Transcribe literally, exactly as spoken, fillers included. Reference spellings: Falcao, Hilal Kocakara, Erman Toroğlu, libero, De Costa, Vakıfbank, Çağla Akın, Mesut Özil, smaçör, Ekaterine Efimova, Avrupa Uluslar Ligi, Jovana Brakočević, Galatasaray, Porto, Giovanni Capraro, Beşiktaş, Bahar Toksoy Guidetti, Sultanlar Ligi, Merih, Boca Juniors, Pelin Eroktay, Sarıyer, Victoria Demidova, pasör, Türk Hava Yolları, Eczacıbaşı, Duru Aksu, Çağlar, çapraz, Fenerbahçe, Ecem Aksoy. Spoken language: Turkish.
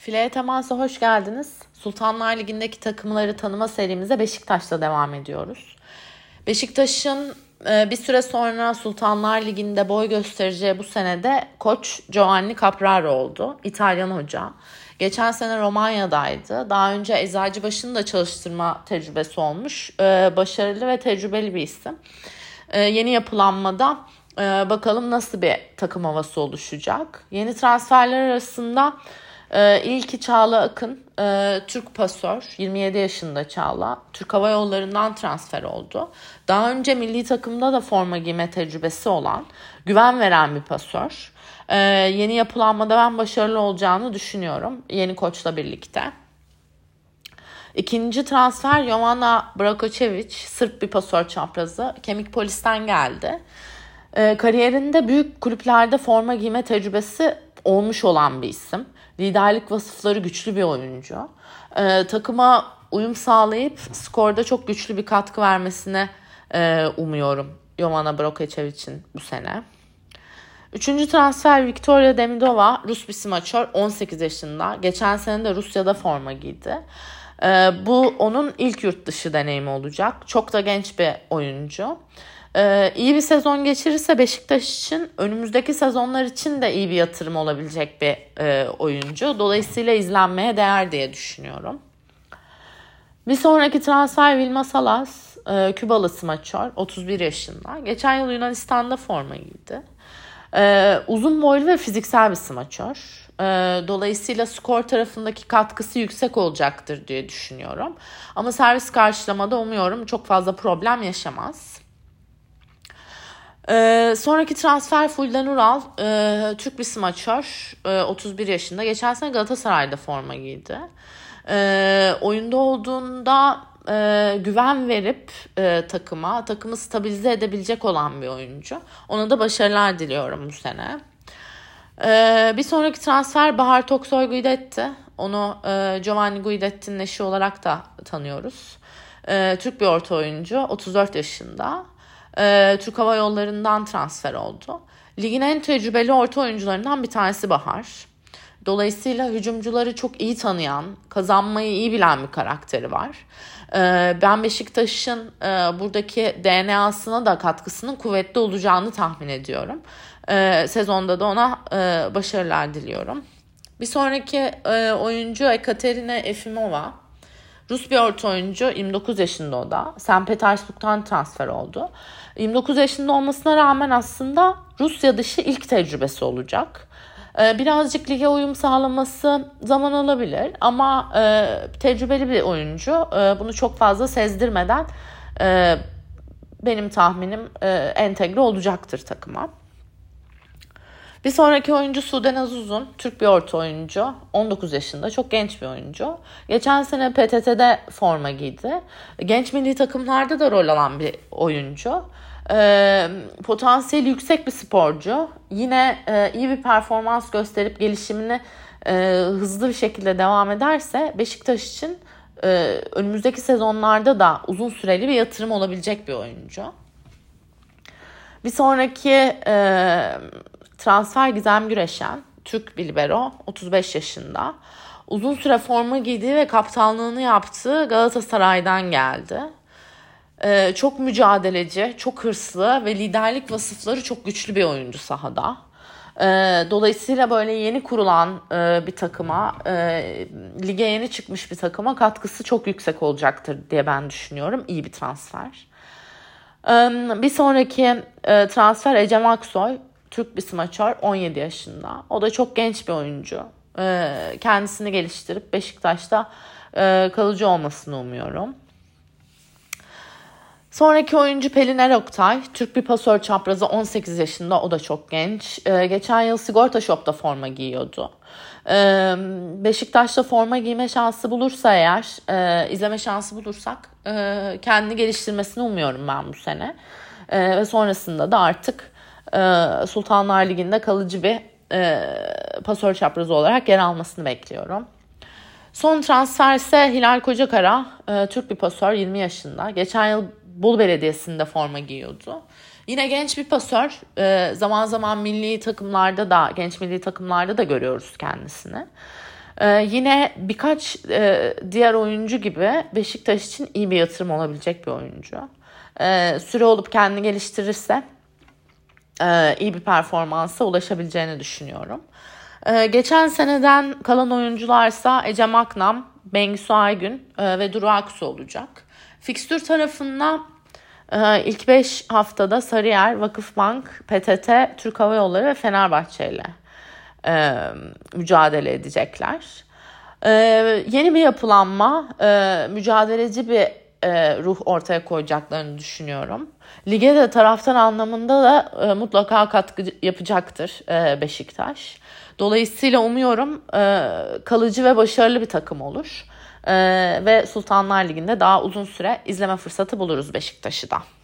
Fileye Temas'a hoş geldiniz. Sultanlar Ligi'ndeki takımları tanıma serimize Beşiktaş'la devam ediyoruz. Beşiktaş'ın bir süre sonra Sultanlar Ligi'nde boy göstereceği bu senede koç Giovanni Capraro oldu. İtalyan hoca. Geçen sene Romanya'daydı. Daha önce Eczacıbaşı'nın da çalıştırma tecrübesi olmuş. Başarılı ve tecrübeli bir isim. Yeni yapılanmada bakalım nasıl bir takım havası oluşacak. Yeni transferler arasında ilki Çağla Akın, Türk pasör, yirmi yedi yaşında Çağla, Türk Hava Yolları'ndan transfer oldu. Daha önce milli takımda da forma giyme tecrübesi olan, güven veren bir pasör. Yeni yapılanmada ben başarılı olacağını düşünüyorum yeni koçla birlikte. İkinci transfer Jovana Brakočević, Sırp bir pasör çaprazı, Kemik Polis'ten geldi. Kariyerinde büyük kulüplerde forma giyme tecrübesi olmuş olan bir isim. Liderlik vasıfları güçlü bir oyuncu. Ee, takıma uyum sağlayıp skorda çok güçlü bir katkı vermesine e, umuyorum Jovana Brakočević'in bu sene. Üçüncü transfer Victoria Demidova, Rus bir smaçör, on sekiz yaşında. Geçen sene de Rusya'da forma giydi. Ee, bu onun ilk yurt dışı deneyimi olacak. Çok da genç bir oyuncu. Ee, iyi bir sezon geçirirse Beşiktaş için önümüzdeki sezonlar için de iyi bir yatırım olabilecek bir e, oyuncu. Dolayısıyla izlenmeye değer diye düşünüyorum. Bir sonraki transfer Vilma Salas, e, Kübalı smaçör, otuz bir yaşında. Geçen yıl Yunanistan'da forma giydi. E, uzun boylu ve fiziksel bir smaçör. E, dolayısıyla skor tarafındaki katkısı yüksek olacaktır diye düşünüyorum. Ama servis karşılamada umuyorum çok fazla problem yaşamaz. Ee, sonraki transfer Fulden Ural, e, Türk bir smaçör, e, otuz bir yaşında. Geçen sene Galatasaray'da forma giydi. E, oyunda olduğunda e, güven verip e, takıma, takımı stabilize edebilecek olan bir oyuncu. Ona da başarılar diliyorum bu sene. E, bir sonraki transfer Bahar Toksoy Guidetti. Onu e, Giovanni Guidetti'nin eşi olarak da tanıyoruz. E, Türk bir orta oyuncu, otuz dört yaşında. Türk Hava Yolları'ndan transfer oldu. Ligin en tecrübeli orta oyuncularından bir tanesi Bahar. Dolayısıyla hücumcuları çok iyi tanıyan, kazanmayı iyi bilen bir karakteri var. Ben Beşiktaş'ın buradaki D N A'sına da katkısının kuvvetli olacağını tahmin ediyorum. Sezonda da ona başarılar diliyorum. Bir sonraki oyuncu Ekaterine Efimova. Rus bir orta oyuncu, yirmi dokuz yaşında o da. Sankt Petersburg'dan transfer oldu. yirmi dokuz yaşında olmasına rağmen aslında Rusya dışı ilk tecrübesi olacak. Ee, birazcık lige uyum sağlaması zaman alabilir ama e, tecrübeli bir oyuncu. E, bunu çok fazla sezdirmeden e, benim tahminim e, entegre olacaktır takıma. Bir sonraki oyuncu Sude Naz Uzun, Türk bir orta oyuncu, on dokuz yaşında, çok genç bir oyuncu. Geçen sene P T T'de forma giydi. Genç milli takımlarda da rol alan bir oyuncu. Ee, potansiyeli yüksek bir sporcu. Yine e, iyi bir performans gösterip gelişimini e, hızlı bir şekilde devam ederse Beşiktaş için e, önümüzdeki sezonlarda da uzun süreli bir yatırım olabilecek bir oyuncu. Bir sonraki e, transfer Gizem Güreşen, Türk bir libero, otuz beş yaşında. Uzun süre forma giydiği ve kaptanlığını yaptığı Galatasaray'dan geldi. Ee, çok mücadeleci, çok hırslı ve liderlik vasıfları çok güçlü bir oyuncu sahada. Ee, dolayısıyla böyle yeni kurulan e, bir takıma, e, lige yeni çıkmış bir takıma katkısı çok yüksek olacaktır diye ben düşünüyorum. İyi bir transfer. Ee, bir sonraki e, transfer Ecem Aksoy. Türk bir smaçör, on yedi yaşında. O da çok genç bir oyuncu. Kendisini geliştirip Beşiktaş'ta kalıcı olmasını umuyorum. Sonraki oyuncu Pelin Eroktay. Türk bir pasör çaprazı, on sekiz yaşında. O da çok genç. Geçen yıl Sigorta Shop'ta forma giyiyordu. Beşiktaş'ta forma giyme şansı bulursa eğer, izleme şansı bulursak kendini geliştirmesini umuyorum ben bu sene. Ve sonrasında da artık Sultanlar Ligi'nde kalıcı bir e, pasör çaprazı olarak yer almasını bekliyorum. Son transfer ise Hilal Kocakara, e, Türk bir pasör, yirmi yaşında. Geçen yıl Bolu Belediyesi'nde forma giyiyordu. Yine genç bir pasör, e, zaman zaman milli takımlarda da, genç milli takımlarda da görüyoruz kendisini. Ee, yine birkaç e, diğer oyuncu gibi Beşiktaş için iyi bir yatırım olabilecek bir oyuncu. Ee, süre olup kendini geliştirirse e, iyi bir performansa ulaşabileceğini düşünüyorum. Ee, geçen seneden kalan oyuncularsa Ece Maknam, Bengisu Aygün e, ve Duru Aksu olacak. Fikstür tarafında e, ilk beş haftada Sarıyer, Vakıfbank, P T T, Türk Hava Yolları ve Fenerbahçe ile e, mücadele edecekler. E, yeni bir yapılanma, e, mücadeleci bir e, ruh ortaya koyacaklarını düşünüyorum. Lige de taraftar anlamında da e, mutlaka katkı yapacaktır e, Beşiktaş. Dolayısıyla umuyorum e, kalıcı ve başarılı bir takım olur. Ee, ve Sultanlar Ligi'nde daha uzun süre izleme fırsatı buluruz Beşiktaş'ı da.